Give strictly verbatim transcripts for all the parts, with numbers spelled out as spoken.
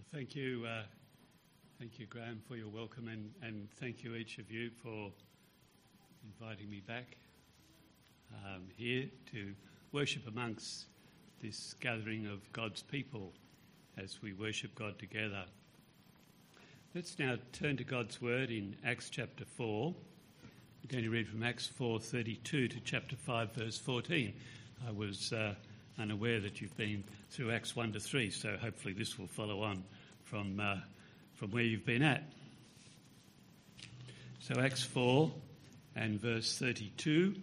Well, thank you, uh, thank you, Graham, for your welcome, and, and thank you each of you for inviting me back um, here to worship amongst this gathering of God's people as we worship God together. Let's now turn to God's Word in Acts chapter four. We're going to read from Acts four thirty-two to chapter five, verse fourteen. I was uh, unaware that you've been through Acts one to three, so hopefully this will follow on from, uh, from where you've been at. So Acts four and verse thirty-two.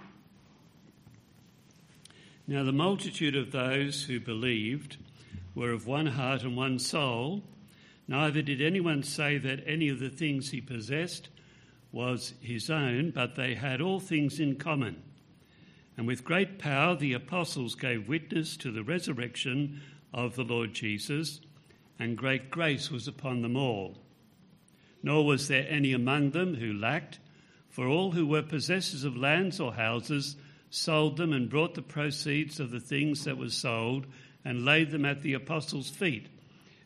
Now the multitude of those who believed were of one heart and one soul. Neither did anyone say that any of the things he possessed was his own, but they had all things in common. And with great power the apostles gave witness to the resurrection of the Lord Jesus, and great grace was upon them all. Nor was there any among them who lacked, for all who were possessors of lands or houses sold them and brought the proceeds of the things that were sold and laid them at the apostles' feet,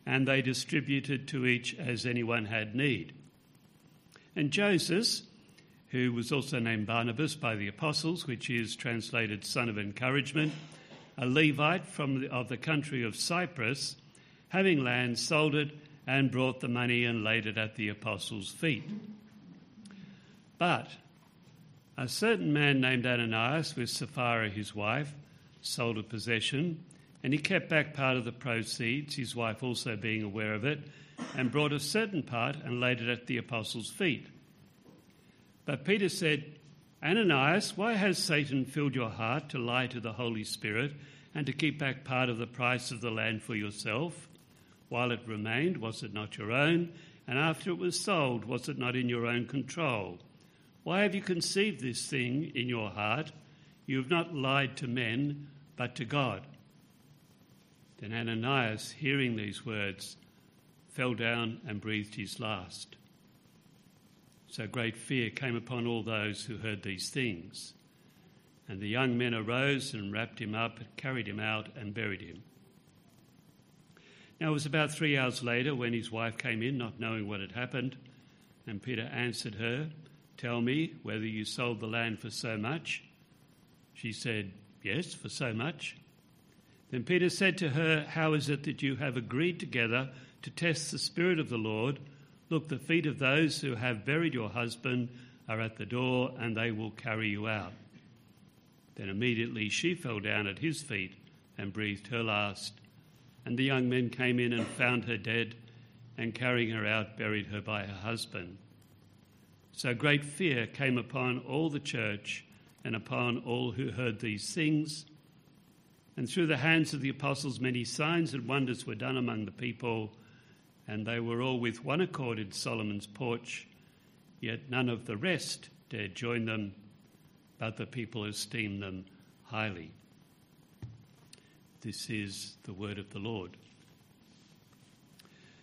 and they distributed to each as anyone had need. And Joseph, who was also named Barnabas by the apostles, which is translated son of encouragement, a Levite from the, of the country of Cyprus, having land, sold it and brought the money and laid it at the apostles' feet. But a certain man named Ananias, with Sapphira his wife, sold a possession, and he kept back part of the proceeds, his wife also being aware of it, and brought a certain part and laid it at the apostles' feet. But Peter said, "Ananias, why has Satan filled your heart to lie to the Holy Spirit and to keep back part of the price of the land for yourself? While it remained, was it not your own? And after it was sold, was it not in your own control? Why have you conceived this thing in your heart? You have not lied to men, but to God." Then Ananias, hearing these words, fell down and breathed his last. So great fear came upon all those who heard these things. And the young men arose and wrapped him up, carried him out, and buried him. Now it was about three hours later when his wife came in, not knowing what had happened. And Peter answered her, "Tell me whether you sold the land for so much." She said, "Yes, for so much." Then Peter said to her, "How is it that you have agreed together to test the Spirit of the Lord? Look, the feet of those who have buried your husband are at the door, and they will carry you out." Then immediately she fell down at his feet and breathed her last. And the young men came in and found her dead, and carrying her out, buried her by her husband. So great fear came upon all the church and upon all who heard these things. And through the hands of the apostles many signs and wonders were done among the people, and they were all with one accord in Solomon's porch, yet none of the rest dared join them, but the people esteemed them highly. This is the word of the Lord.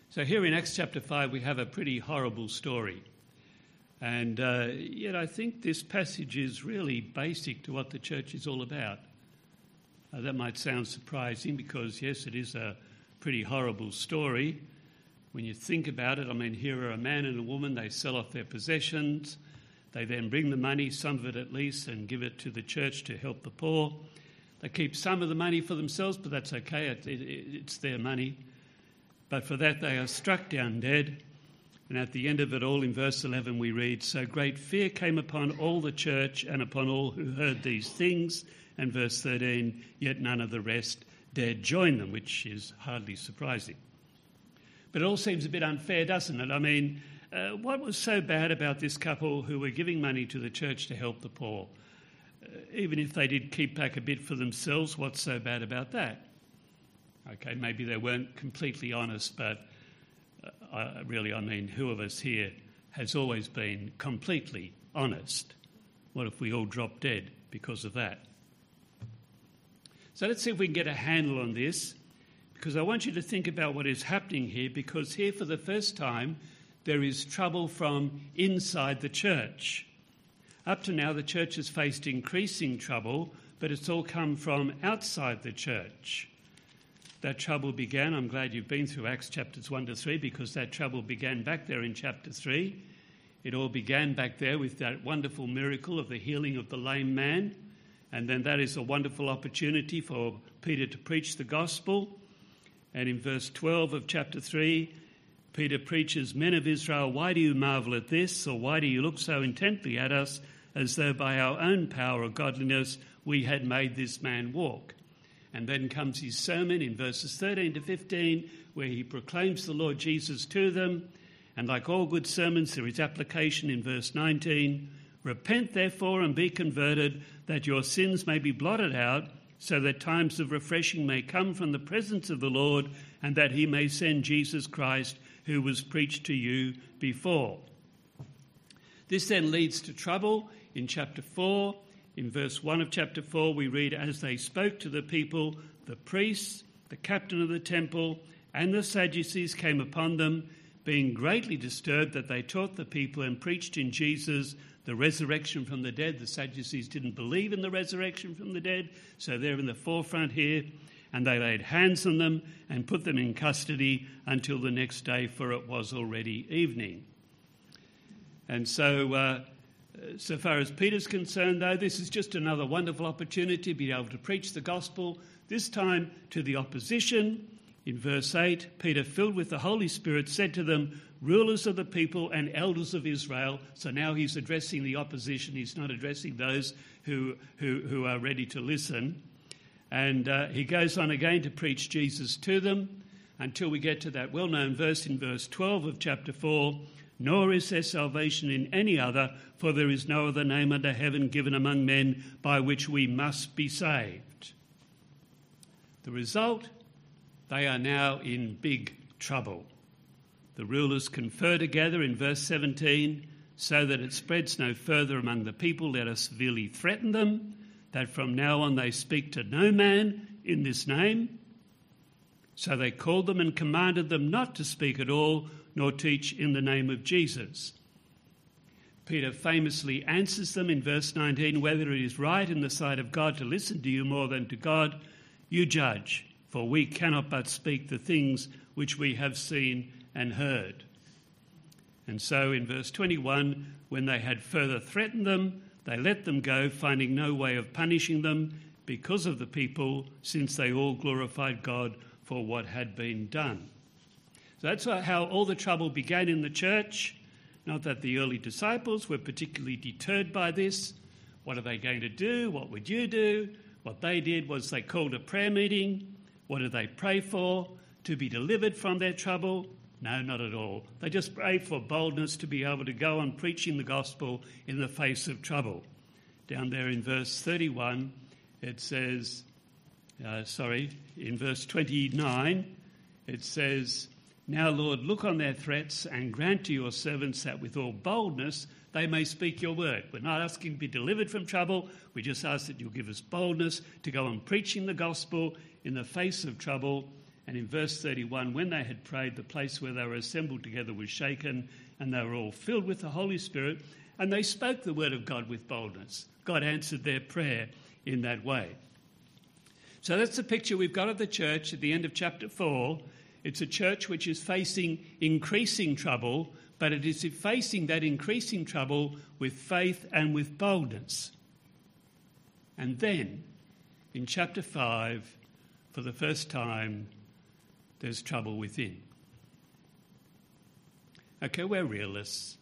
So here in Acts chapter five we have a pretty horrible story. And uh, yet I think this passage is really basic to what the church is all about. Uh, that might sound surprising because, yes, it is a pretty horrible story. When you think about it, I mean, here are a man and a woman, they sell off their possessions, they then bring the money, some of it at least, and give it to the church to help the poor. They keep some of the money for themselves, but that's okay, it, it, it's their money. But for that they are struck down dead. And at the end of it all, in verse eleven, we read, "So great fear came upon all the church and upon all who heard these things." And verse thirteen, "Yet none of the rest dared join them," which is hardly surprising. But it all seems a bit unfair, doesn't it? I mean, uh, what was so bad about this couple who were giving money to the church to help the poor? Uh, even if they did keep back a bit for themselves, what's so bad about that? Okay, maybe they weren't completely honest, but I, really, I mean, who of us here has always been completely honest? What if we all drop dead because of that? So let's see if we can get a handle on this, because I want you to think about what is happening here, because here for the first time there is trouble from inside the church. Up to now the church has faced increasing trouble, but it's all come from outside the church. that trouble began. I'm glad you've been through Acts chapters one to three, because that trouble began back there in chapter three. It all began back there with that wonderful miracle of the healing of the lame man. And then that is a wonderful opportunity for Peter to preach the gospel. And in verse twelve of chapter three, Peter preaches, "Men of Israel, why do you marvel at this? Or why do you look so intently at us, as though by our own power of godliness we had made this man walk?" And then comes his sermon in verses thirteen to fifteen, where he proclaims the Lord Jesus to them. And like all good sermons, there is application in verse nineteen. "Repent therefore and be converted, that your sins may be blotted out, so that times of refreshing may come from the presence of the Lord, and that he may send Jesus Christ, who was preached to you before." This then leads to trouble in chapter four. In verse one of chapter four, we read, "As they spoke to the people, the priests, the captain of the temple, and the Sadducees came upon them, being greatly disturbed that they taught the people and preached in Jesus the resurrection from the dead." The Sadducees didn't believe in the resurrection from the dead, so they're in the forefront here. "And they laid hands on them and put them in custody until the next day, for it was already evening." And so, uh, so far as Peter's concerned, though, this is just another wonderful opportunity to be able to preach the gospel, this time to the opposition. In verse eight, Peter, filled with the Holy Spirit, said to them, "Rulers of the people and elders of Israel." So now he's addressing the opposition. He's not addressing those who who, who are ready to listen. And uh, he goes on again to preach Jesus to them until we get to that well-known verse in verse twelve of chapter four, "Nor is there salvation in any other, for there is no other name under heaven given among men by which we must be saved." The result, they are now in big trouble. The rulers confer together in verse seventeen, "So that it spreads no further among the people, let us severely threaten them, that from now on they speak to no man in this name." So they called them and commanded them not to speak at all, nor teach in the name of Jesus. Peter famously answers them in verse nineteen, "Whether it is right in the sight of God to listen to you more than to God, you judge, for we cannot but speak the things which we have seen and heard." And so in verse twenty-one, "When they had further threatened them, they let them go, finding no way of punishing them because of the people, since they all glorified God for what had been done." So that's how all the trouble began in the church. Not that the early disciples were particularly deterred by this. What are they going to do? What would you do? What they did was they called a prayer meeting. What did they pray for? To be delivered from their trouble? No, not at all. They just pray for boldness to be able to go on preaching the gospel in the face of trouble. Down there in verse thirty-one, it says, uh, sorry, in verse twenty-nine, it says, "Now, Lord, look on their threats and grant to your servants that with all boldness they may speak your word." We're not asking to be delivered from trouble. We just ask that you'll give us boldness to go on preaching the gospel in the face of trouble. And in verse thirty-one, "When they had prayed, the place where they were assembled together was shaken, and they were all filled with the Holy Spirit, and they spoke the word of God with boldness." God answered their prayer in that way. So that's the picture we've got of the church at the end of chapter four. It's a church which is facing increasing trouble, but it is facing that increasing trouble with faith and with boldness. And then, in chapter five, for the first time, there's trouble within. Okay, we're realists.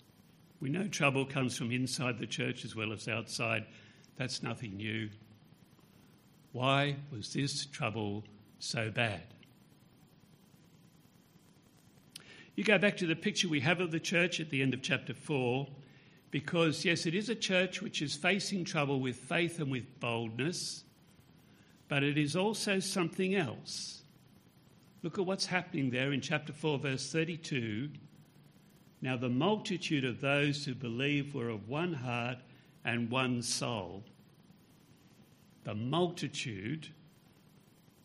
We know trouble comes from inside the church as well as outside. That's nothing new. Why was this trouble so bad? You go back to the picture we have of the church at the end of chapter four, because, yes, it is a church which is facing trouble with faith and with boldness, but it is also something else. Look at what's happening there in chapter four, verse thirty-two. "Now the multitude of those who believe were of one heart and one soul." The multitude,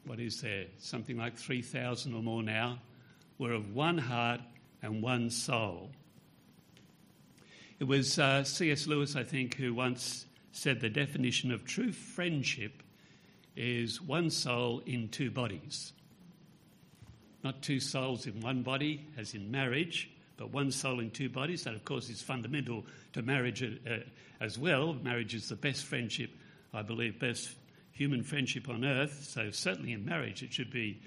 what is there, something like three thousand or more now, were of one heart and one soul. It was uh, C S Lewis, I think, who once said the definition of true friendship is one soul in two bodies. not two souls in one body, as in marriage, but one soul in two bodies. That, of course, is fundamental to marriage uh, as well. Marriage is the best friendship, I believe, best human friendship on earth. So certainly in marriage it should be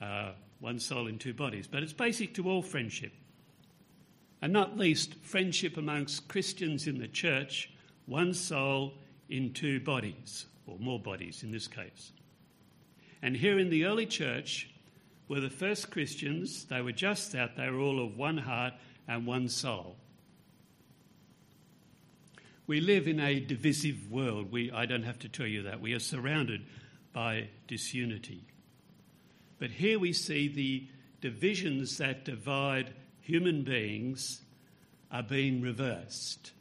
uh, one soul in two bodies. But it's basic to all friendship. And not least, friendship amongst Christians in the church, one soul in two bodies, or more bodies in this case. And here in the early church were the first Christians. They were just that. They were all of one heart and one soul. We live in a divisive world. We, I don't have to tell you that. We are surrounded by disunity. But here we see the divisions that divide human beings are being reversed.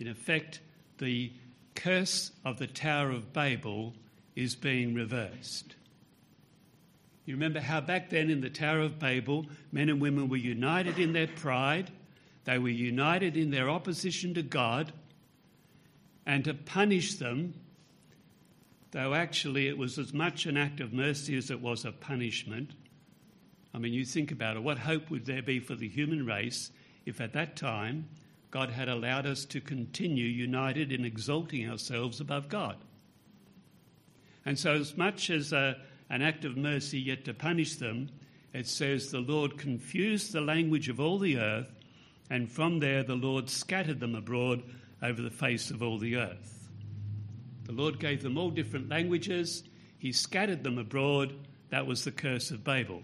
In effect, the curse of the Tower of Babel is being reversed. You remember how back then in the Tower of Babel, men and women were united in their pride, they were united in their opposition to God, and to punish them, though actually it was as much an act of mercy as it was a punishment. I mean, you think about it, what hope would there be for the human race if at that time God had allowed us to continue united in exalting ourselves above God? And so as much as a, an act of mercy yet to punish them, it says the Lord confused the language of all the earth, and from there the Lord scattered them abroad over the face of all the earth. The Lord gave them all different languages. He scattered them abroad. That was the curse of Babel.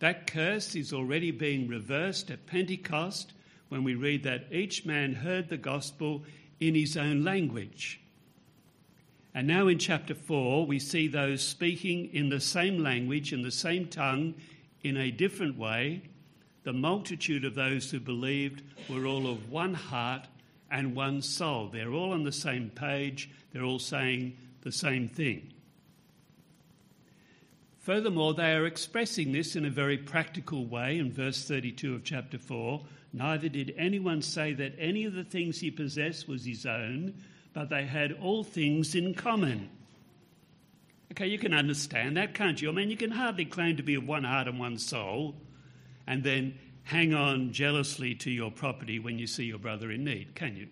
That curse is already being reversed at Pentecost when we read that each man heard the gospel in his own language. And now in chapter four, we see those speaking in the same language, in the same tongue, in a different way. The multitude of those who believed were all of one heart and one soul. They're all on the same page. They're all saying the same thing. Furthermore, they are expressing this in a very practical way in verse thirty-two of chapter four. Neither did anyone say that any of the things he possessed was his own, but they had all things in common. Okay, you can understand that, can't you? I mean, you can hardly claim to be of one heart and one soul and then hang on jealously to your property when you see your brother in need, can you?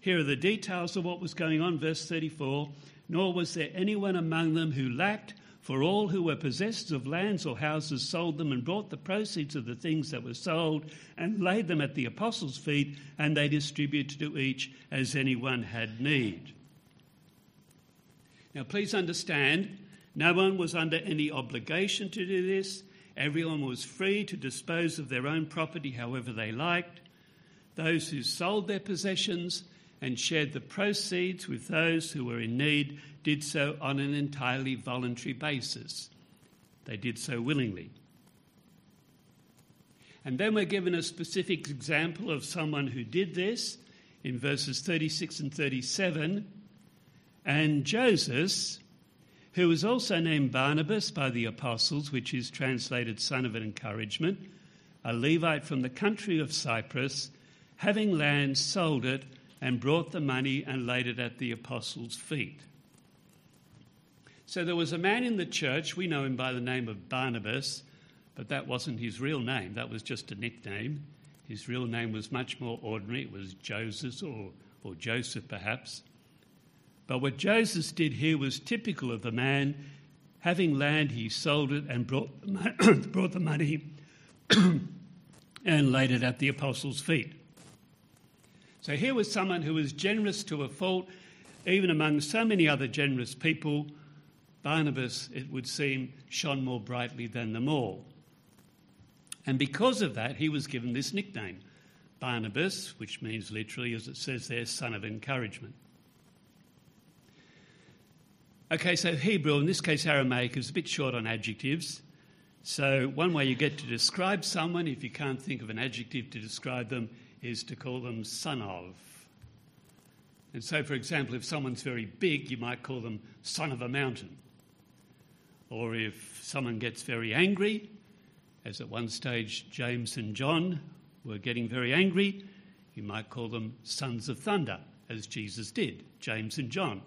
Here are the details of what was going on, verse thirty-four. Nor was there anyone among them who lacked, for all who were possessors of lands or houses sold them and brought the proceeds of the things that were sold and laid them at the apostles' feet, and they distributed to each as anyone had need. Now, please understand, no one was under any obligation to do this. Everyone was free to dispose of their own property however they liked. Those who sold their possessions and shared the proceeds with those who were in need did so on an entirely voluntary basis. They did so willingly. And then we're given a specific example of someone who did this in verses thirty-six and thirty-seven. And Joseph, who was also named Barnabas by the apostles, which is translated son of encouragement, a Levite from the country of Cyprus, having land, sold it and brought the money and laid it at the apostles' feet. So there was a man in the church, we know him by the name of Barnabas, but that wasn't his real name, that was just a nickname. His real name was much more ordinary, it was Joseph or, or Joseph perhaps. But what Joseph did here was typical of the man. Having land, he sold it and brought the, mo- brought the money and laid it at the apostles' feet. So here was someone who was generous to a fault, even among so many other generous people. Barnabas, it would seem, shone more brightly than them all. And because of that, he was given this nickname, Barnabas, which means literally, as it says there, son of encouragement. Okay, so Hebrew, in this case Aramaic, is a bit short on adjectives. So one way you get to describe someone, if you can't think of an adjective to describe them, is to call them son of. And so, for example, if someone's very big, you might call them son of a mountain. Or if someone gets very angry, as at one stage James and John were getting very angry, you might call them sons of thunder, as Jesus did, James and John.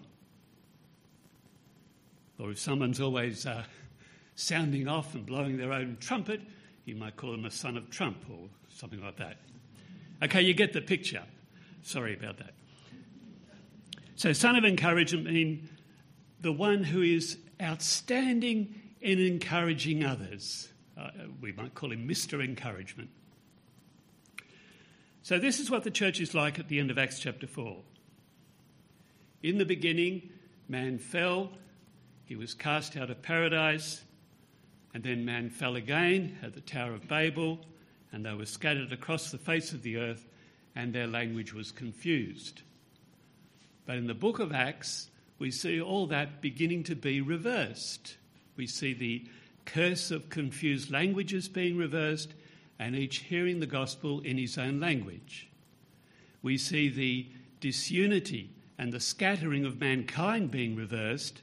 Or if someone's always uh, sounding off and blowing their own trumpet, you might call him a son of Trump or something like that. Okay, you get the picture. Sorry about that. So son of encouragement means the one who is outstanding in encouraging others. Uh, we might call him Mister Encouragement. So this is what the church is like at the end of Acts chapter four. In the beginning, man fell, he was cast out of paradise, and then man fell again at the Tower of Babel, and they were scattered across the face of the earth, and their language was confused. But in the book of Acts, we see all that beginning to be reversed. We see the curse of confused languages being reversed, and each hearing the gospel in his own language. We see the disunity and the scattering of mankind being reversed,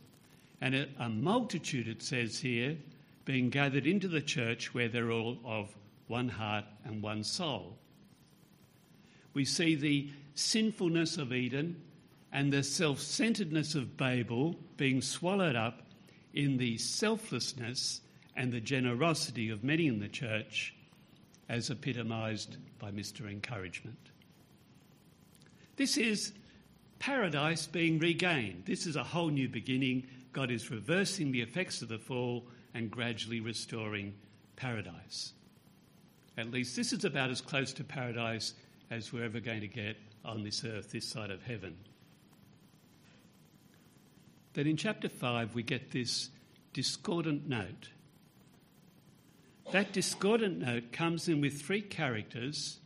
and a multitude, it says here, being gathered into the church where they're all of one heart and one soul. We see the sinfulness of Eden and the self-centeredness of Babel being swallowed up in the selflessness and the generosity of many in the church, as epitomised by Mister Encouragement. This is paradise being regained. This is a whole new beginning. God is reversing the effects of the fall and gradually restoring paradise. At least this is about as close to paradise as we're ever going to get on this earth, this side of heaven. Then in chapter five we get this discordant note. That discordant note comes in with three characters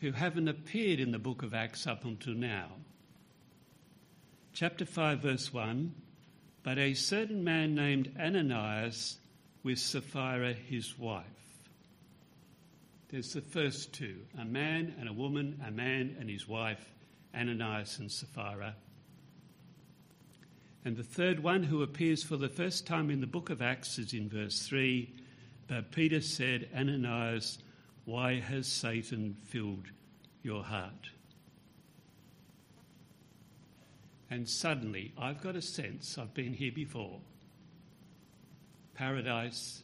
who haven't appeared in the book of Acts up until now. Chapter five, verse one, but a certain man named Ananias with Sapphira his wife. There's the first two, a man and a woman, a man and his wife, Ananias and Sapphira. And the third one, who appears for the first time in the book of Acts, is in verse three, but Peter said, Ananias, why has Satan filled your heart? And suddenly, I've got a sense, I've been here before. Paradise,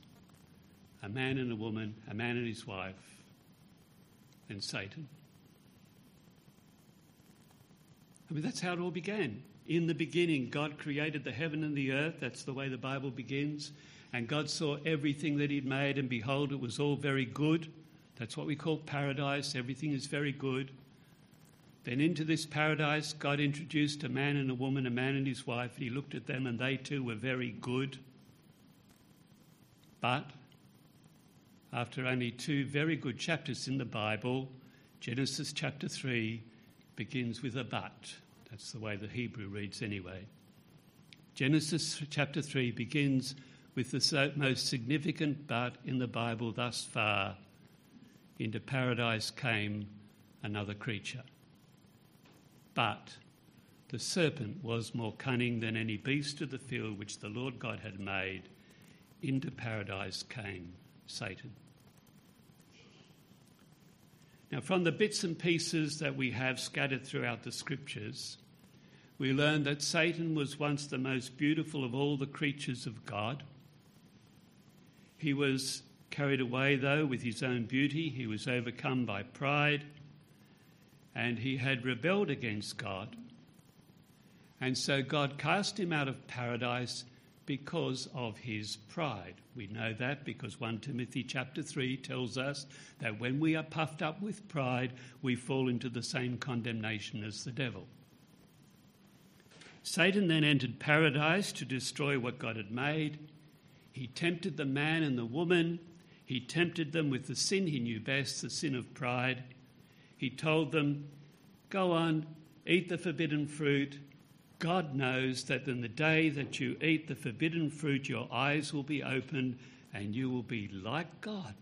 a man and a woman, a man and his wife, and Satan. I mean, that's how it all began. In the beginning, God created the heaven and the earth. That's the way the Bible begins. And God saw everything that he'd made, and behold, it was all very good. That's what we call paradise. Everything is very good. Then into this paradise, God introduced a man and a woman, a man and his wife. He looked at them, and they too were very good. But after only two very good chapters in the Bible, Genesis chapter three begins with a but. That's the way the Hebrew reads anyway. Genesis chapter three begins with the most significant but in the Bible thus far. Into paradise came another creature. But the serpent was more cunning than any beast of the field which the Lord God had made. Into paradise came Satan. Now, from the bits and pieces that we have scattered throughout the scriptures, we learn that Satan was once the most beautiful of all the creatures of God. He was carried away, though, with his own beauty. He was overcome by pride, and he had rebelled against God. And so God cast him out of paradise because of his pride. We know that because First Timothy chapter three tells us that when we are puffed up with pride, we fall into the same condemnation as the devil. Satan then entered paradise to destroy what God had made. He tempted the man and the woman. He tempted them with the sin he knew best, the sin of pride. He told them, go on, eat the forbidden fruit. God knows that in the day that you eat the forbidden fruit, your eyes will be opened and you will be like God,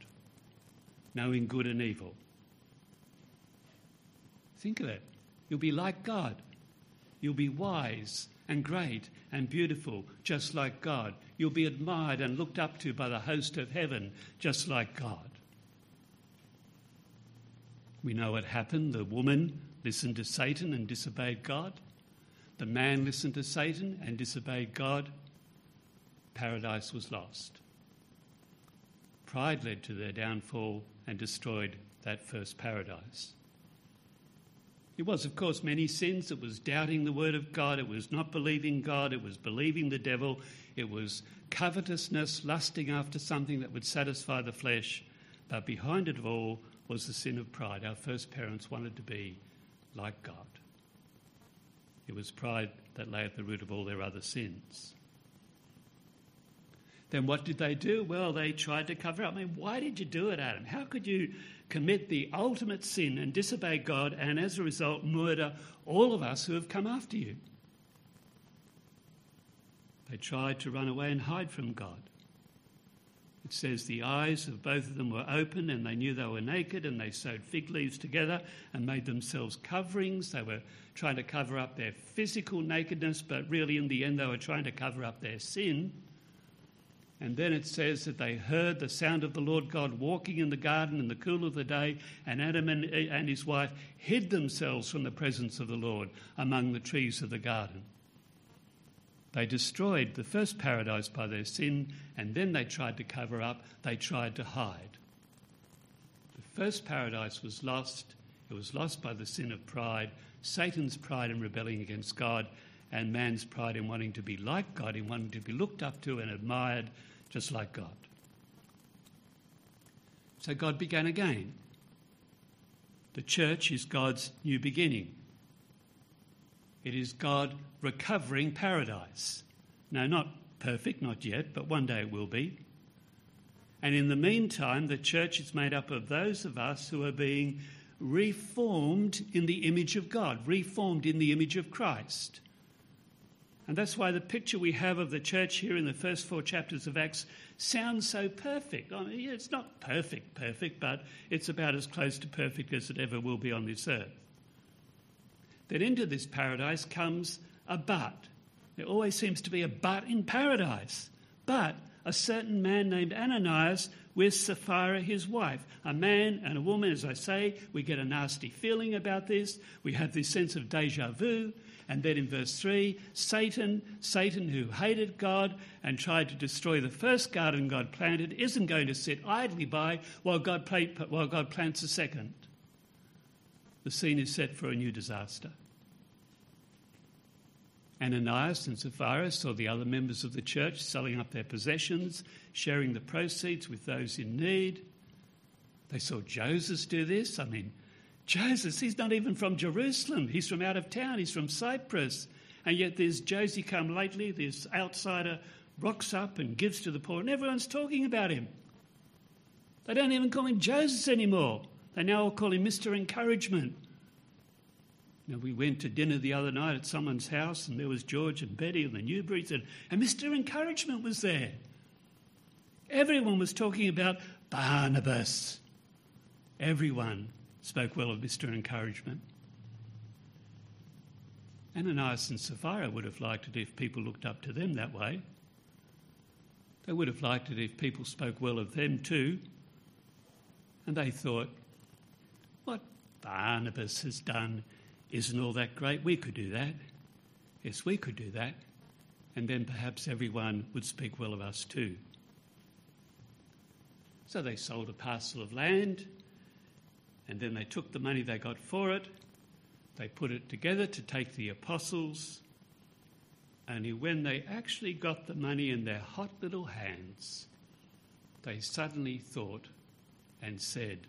knowing good and evil. Think of it. You'll be like God. You'll be wise and great and beautiful, just like God. You'll be admired and looked up to by the host of heaven, just like God. We know what happened. The woman listened to Satan and disobeyed God. The man listened to Satan and disobeyed God. paradise was lost. Pride led to their downfall and destroyed that first paradise. It was, of course, many sins. It was doubting the word of God. It was not believing God. It was believing the devil. It was covetousness, lusting after something that would satisfy the flesh. But behind it all was the sin of pride. Our first parents wanted to be like God. It was pride that lay at the root of all their other sins. Then what did they do? Well, they tried to cover up. I mean, why did you do it, Adam? How could you commit the ultimate sin and disobey God and as a result murder all of us who have come after you? They tried to run away and hide from God. It says the eyes of both of them were open and they knew they were naked, and they sewed fig leaves together and made themselves coverings. They were trying to cover up their physical nakedness, but really in the end they were trying to cover up their sin. And then it says that they heard the sound of the Lord God walking in the garden in the cool of the day, and Adam and, and his wife hid themselves from the presence of the Lord among the trees of the garden. They destroyed the first paradise by their sin, and then they tried to cover up, they tried to hide. The first paradise was lost. It was lost by the sin of pride, Satan's pride in rebelling against God, and man's pride in wanting to be like God, in wanting to be looked up to and admired just like God. So God began again. The church is God's new beginning. It is God recovering paradise. Now, not perfect, not yet, but one day it will be. And in the meantime, the church is made up of those of us who are being reformed in the image of God, reformed in the image of Christ. And that's why the picture we have of the church here in the first four chapters of Acts sounds so perfect. I mean, it's not perfect, perfect, but it's about as close to perfect as it ever will be on this earth. Then into this paradise comes a but. There always seems to be a but in paradise. But a certain man named Ananias with Sapphira, his wife, a man and a woman, as I say, we get a nasty feeling about this. We have this sense of déjà vu. And then in verse three, Satan, Satan who hated God and tried to destroy the first garden God planted, isn't going to sit idly by while God, played, while God plants a second. The scene is set for a new disaster. Ananias and Sapphira saw the other members of the church selling up their possessions, sharing the proceeds with those in need. They saw Joseph do this. I mean, Joseph, he's not even from Jerusalem. He's from out of town. He's from Cyprus. And yet there's Josie come lately, this outsider rocks up and gives to the poor, and everyone's talking about him. They don't even call him Joseph anymore. They now all call him Mister Encouragement. Now, we went to dinner the other night at someone's house, and there was George and Betty and the Newberries, and, and Mister Encouragement was there. Everyone was talking about Barnabas. Everyone spoke well of Mister Encouragement. Ananias and Sapphira would have liked it if people looked up to them that way. They would have liked it if people spoke well of them too. And they thought, what Barnabas has done isn't all that great. We could do that. Yes, we could do that. And then perhaps everyone would speak well of us too. So they sold a parcel of land, and then they took the money they got for it. They put it together to take the apostles. Only when they actually got the money in their hot little hands, they suddenly thought, and said,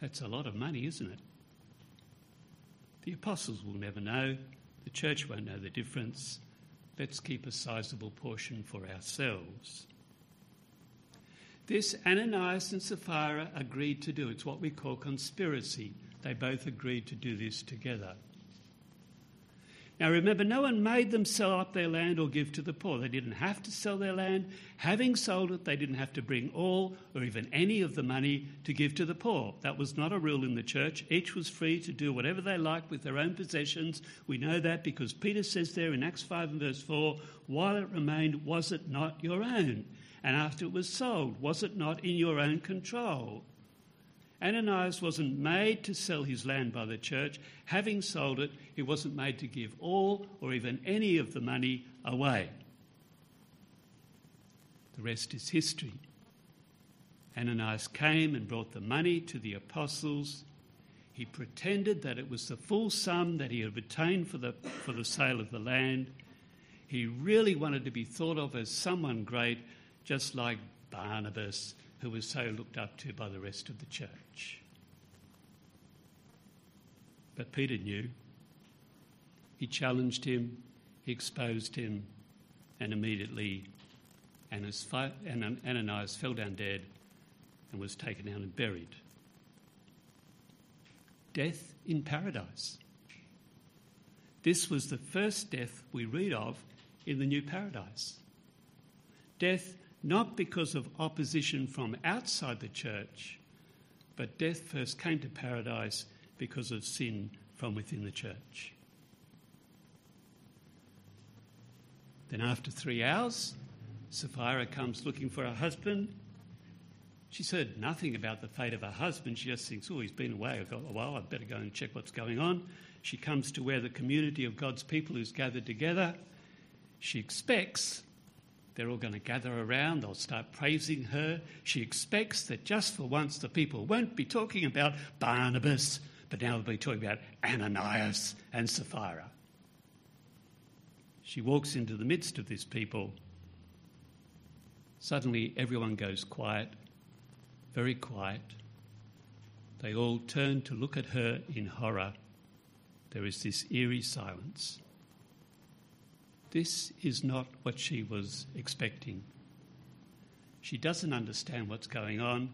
that's a lot of money, isn't it? The apostles will never know. The church won't know the difference. Let's keep a sizable portion for ourselves. This Ananias and Sapphira agreed to do. It's what we call conspiracy. They both agreed to do this together. Now remember, no one made them sell up their land or give to the poor. They didn't have to sell their land. Having sold it, they didn't have to bring all or even any of the money to give to the poor. That was not a rule in the church. Each was free to do whatever they liked with their own possessions. We know that because Peter says there in Acts five and verse four, while it remained, was it not your own? And after it was sold, was it not in your own control? Ananias wasn't made to sell his land by the church. Having sold it, he wasn't made to give all or even any of the money away. The rest is history. Ananias came and brought the money to the apostles. He pretended that it was the full sum that he had obtained for the, for the sale of the land. He really wanted to be thought of as someone great, just like Barnabas, who was so looked up to by the rest of the church. But Peter knew. He challenged him, he exposed him, and immediately Ananias fell down dead and was taken out and buried. Death in paradise. This was the first death we read of in the new paradise. Death not because of opposition from outside the church, but death first came to paradise because of sin from within the church. Then after three hours, Sapphira comes looking for her husband. She's heard nothing about the fate of her husband. She just thinks, oh, he's been away a while. I'd better go and check what's going on. She comes to where the community of God's people is gathered together. She expects they're all going to gather around. They'll start praising her. She expects that just for once the people won't be talking about Barnabas, but now they'll be talking about Ananias and Sapphira. She walks into the midst of this people. Suddenly everyone goes quiet, very quiet. They all turn to look at her in horror. There is this eerie silence. This is not what she was expecting. She doesn't understand what's going on.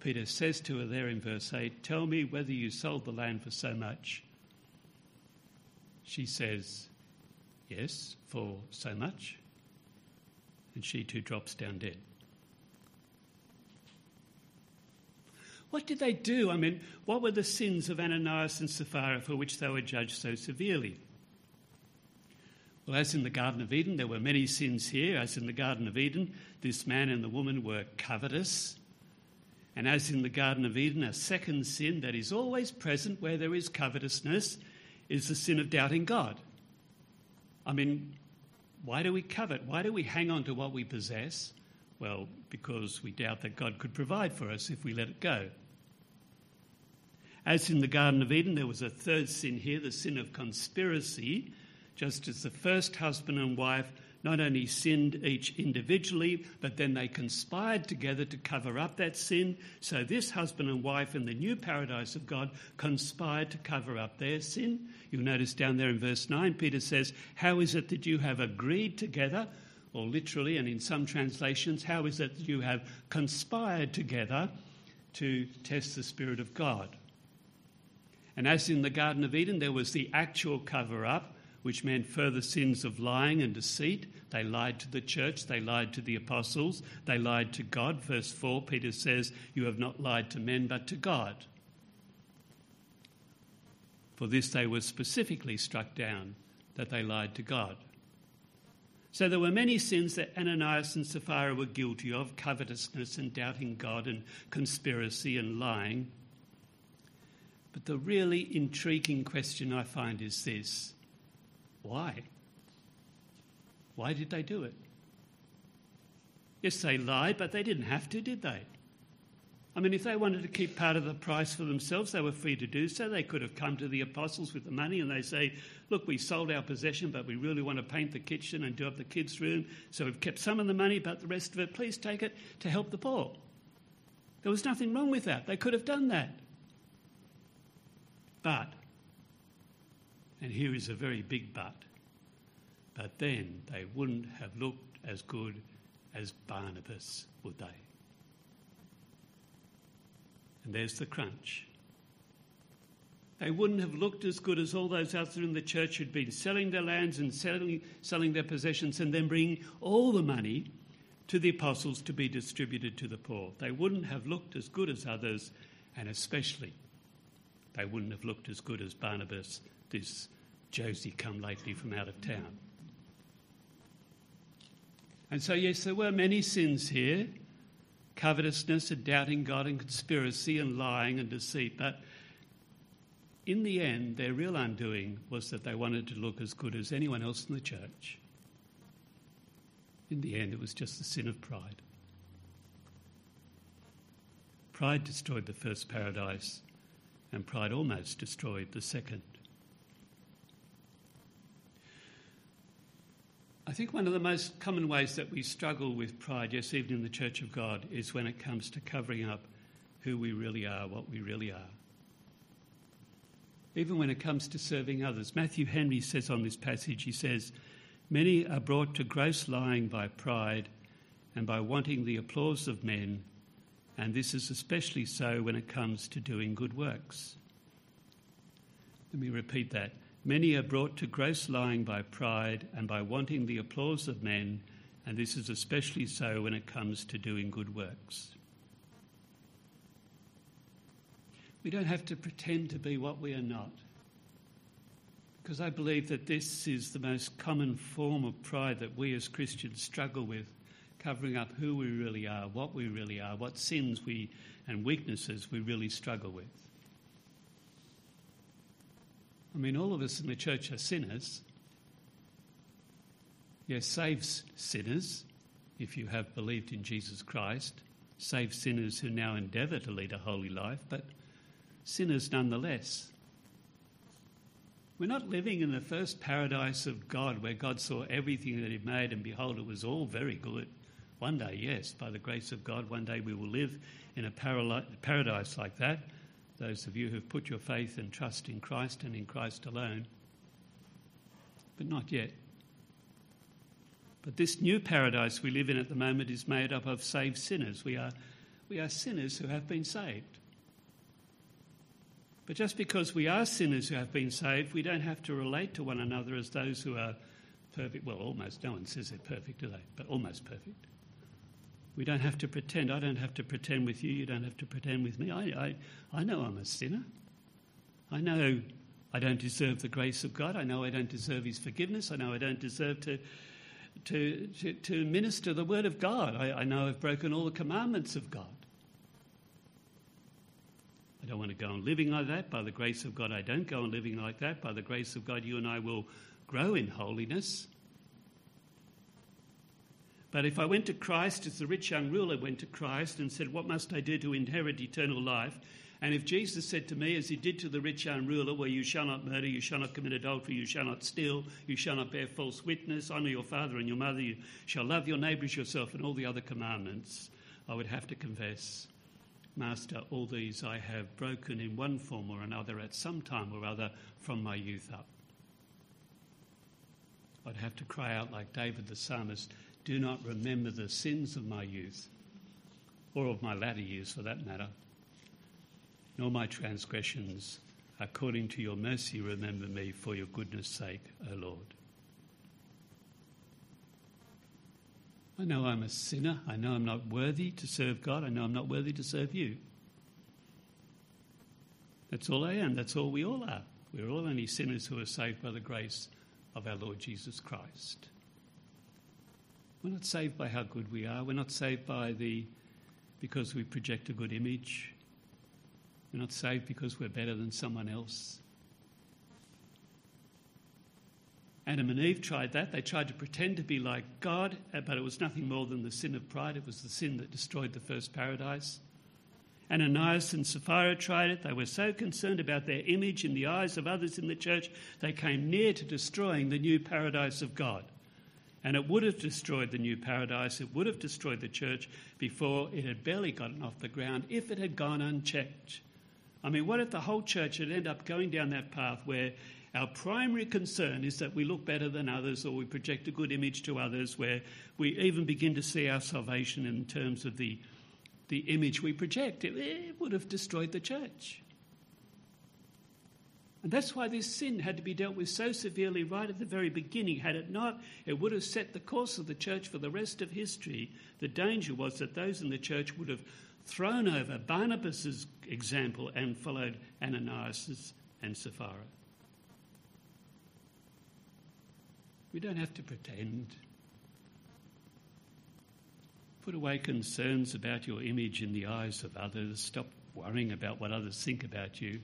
Peter says to her there in verse eight, "Tell me whether you sold the land for so much." She says, "Yes, for so much." And she too drops down dead. What did they do? I mean, what were the sins of Ananias and Sapphira for which they were judged so severely? Well, as in the Garden of Eden, there were many sins here. As in the Garden of Eden, this man and the woman were covetous. And as in the Garden of Eden, a second sin that is always present where there is covetousness is the sin of doubting God. I mean, why do we covet? Why do we hang on to what we possess? Well, because we doubt that God could provide for us if we let it go. As in the Garden of Eden, there was a third sin here, the sin of conspiracy. Just as the first husband and wife not only sinned each individually, but then they conspired together to cover up that sin, so this husband and wife in the new paradise of God conspired to cover up their sin. You'll notice down there in verse nine, Peter says, "How is it that you have agreed together?" Or literally, and in some translations, "How is it that you have conspired together to test the Spirit of God?" And as in the Garden of Eden, there was the actual cover-up, which meant further sins of lying and deceit. They lied to the church, they lied to the apostles, they lied to God. Verse four, Peter says, "You have not lied to men but to God." For this they were specifically struck down, that they lied to God. So there were many sins that Ananias and Sapphira were guilty of, covetousness and doubting God and conspiracy and lying. But the really intriguing question I find is this: why? Why did they do it? Yes, they lied, but they didn't have to, did they? I mean, if they wanted to keep part of the price for themselves, they were free to do so. They could have come to the apostles with the money and they say, "Look, we sold our possession, but we really want to paint the kitchen and do up the kids' room, so we've kept some of the money, but the rest of it, please take it to help the poor." There was nothing wrong with that. They could have done that. But, and here is a very big but, but then they wouldn't have looked as good as Barnabas, would they? And there's the crunch. They wouldn't have looked as good as all those others in the church who'd been selling their lands and selling, selling their possessions and then bringing all the money to the apostles to be distributed to the poor. They wouldn't have looked as good as others, and especially they wouldn't have looked as good as Barnabas, this Josie come lately from out of town. And so, yes, there were many sins here, covetousness and doubting God and conspiracy and lying and deceit, but in the end, their real undoing was that they wanted to look as good as anyone else in the church. In the end, it was just the sin of pride. Pride destroyed the first paradise, and pride almost destroyed the second. I think one of the most common ways that we struggle with pride, yes, even in the Church of God, is when it comes to covering up who we really are, what we really are. Even when it comes to serving others. Matthew Henry says on this passage, he says, "Many are brought to gross lying by pride and by wanting the applause of men, and this is especially so when it comes to doing good works." Let me repeat that. Many are brought to gross lying by pride and by wanting the applause of men, and this is especially so when it comes to doing good works. We don't have to pretend to be what we are not, because I believe that this is the most common form of pride that we as Christians struggle with, covering up who we really are, what we really are, what sins we and weaknesses we really struggle with. I mean, all of us in the church are sinners. Yes, saves sinners, if you have believed in Jesus Christ, save sinners who now endeavour to lead a holy life, but sinners nonetheless. We're not living in the first paradise of God, where God saw everything that he made and behold, it was all very good. One day, yes, by the grace of God, one day we will live in a paradise like that. Those of you who've put your faith and trust in Christ and in Christ alone, but not yet. But this new paradise we live in at the moment is made up of saved sinners. We are, we are sinners who have been saved. But just because we are sinners who have been saved, we don't have to relate to one another as those who are perfect. Well, almost no one says they're perfect, do they? But almost perfect. We don't have to pretend. I don't have to pretend with you. You don't have to pretend with me. I, I, I know I'm a sinner. I know I don't deserve the grace of God. I know I don't deserve his forgiveness. I know I don't deserve to to, to, to minister the word of God. I, I know I've broken all the commandments of God. I don't want to go on living like that. By the grace of God, I don't go on living like that. By the grace of God, you and I will grow in holiness. But if I went to Christ, as the rich young ruler went to Christ and said, "What must I do to inherit eternal life?" And if Jesus said to me, as he did to the rich young ruler, "Well, you shall not murder, you shall not commit adultery, you shall not steal, you shall not bear false witness, honour your father and your mother, you shall love your neighbour as yourself," and all the other commandments, I would have to confess, "Master, all these I have broken in one form or another at some time or other from my youth up." I'd have to cry out like David the psalmist, "Do not remember the sins of my youth, or of my latter years for that matter, nor my transgressions. According to your mercy, remember me for your goodness' sake, O Lord." I know I'm a sinner. I know I'm not worthy to serve God. I know I'm not worthy to serve you. That's all I am. That's all we all are. We're all only sinners who are saved by the grace of our Lord Jesus Christ. We're not saved by how good we are. We're not saved by the, because we project a good image. We're not saved because we're better than someone else. Adam and Eve tried that. They tried to pretend to be like God, but it was nothing more than the sin of pride. It was the sin that destroyed the first paradise. Ananias and Sapphira tried it. They were so concerned about their image in the eyes of others in the church, they came near to destroying the new paradise of God. And it would have destroyed the new paradise, it would have destroyed the church before it had barely gotten off the ground, if it had gone unchecked. I mean, what if the whole church had ended up going down that path where our primary concern is that we look better than others, or we project a good image to others, where we even begin to see our salvation in terms of the, the image we project? It, it would have destroyed the church. And that's why this sin had to be dealt with so severely right at the very beginning. Had it not, it would have set the course of the church for the rest of history. The danger was that those in the church would have thrown over Barnabas's example and followed Ananias and Sapphira. We don't have to pretend. Put away concerns about your image in the eyes of others. Stop worrying about what others think about you.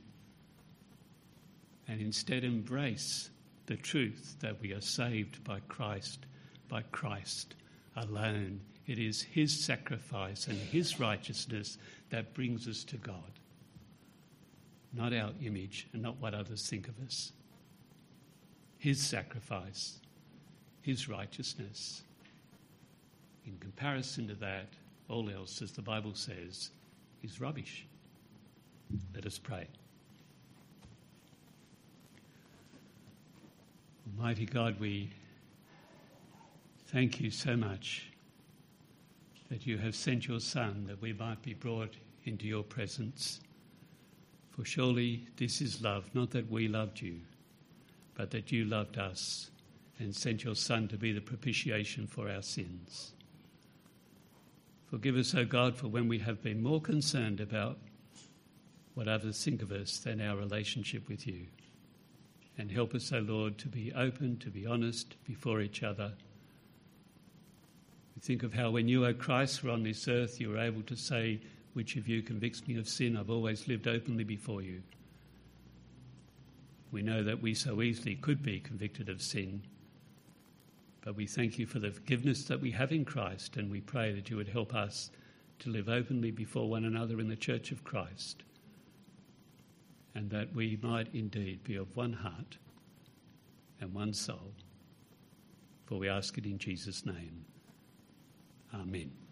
And instead embrace the truth that we are saved by Christ, by Christ alone. It is his sacrifice and his righteousness that brings us to God, not our image and not what others think of us. His sacrifice, his righteousness. In comparison to that, all else, as the Bible says, is rubbish. Let us pray. Almighty God, we thank you so much that you have sent your Son that we might be brought into your presence. For surely this is love, not that we loved you, but that you loved us and sent your Son to be the propitiation for our sins. Forgive us, O God, for when we have been more concerned about what others think of us than our relationship with you. And help us, O Lord, to be open, to be honest before each other. We think of how when you, O Christ, were on this earth, you were able to say, which of you convicts me of sin? I've always lived openly before you. We know that we so easily could be convicted of sin, but we thank you for the forgiveness that we have in Christ, and we pray that you would help us to live openly before one another in the Church of Christ, and that we might indeed be of one heart and one soul. For we ask it in Jesus' name. Amen.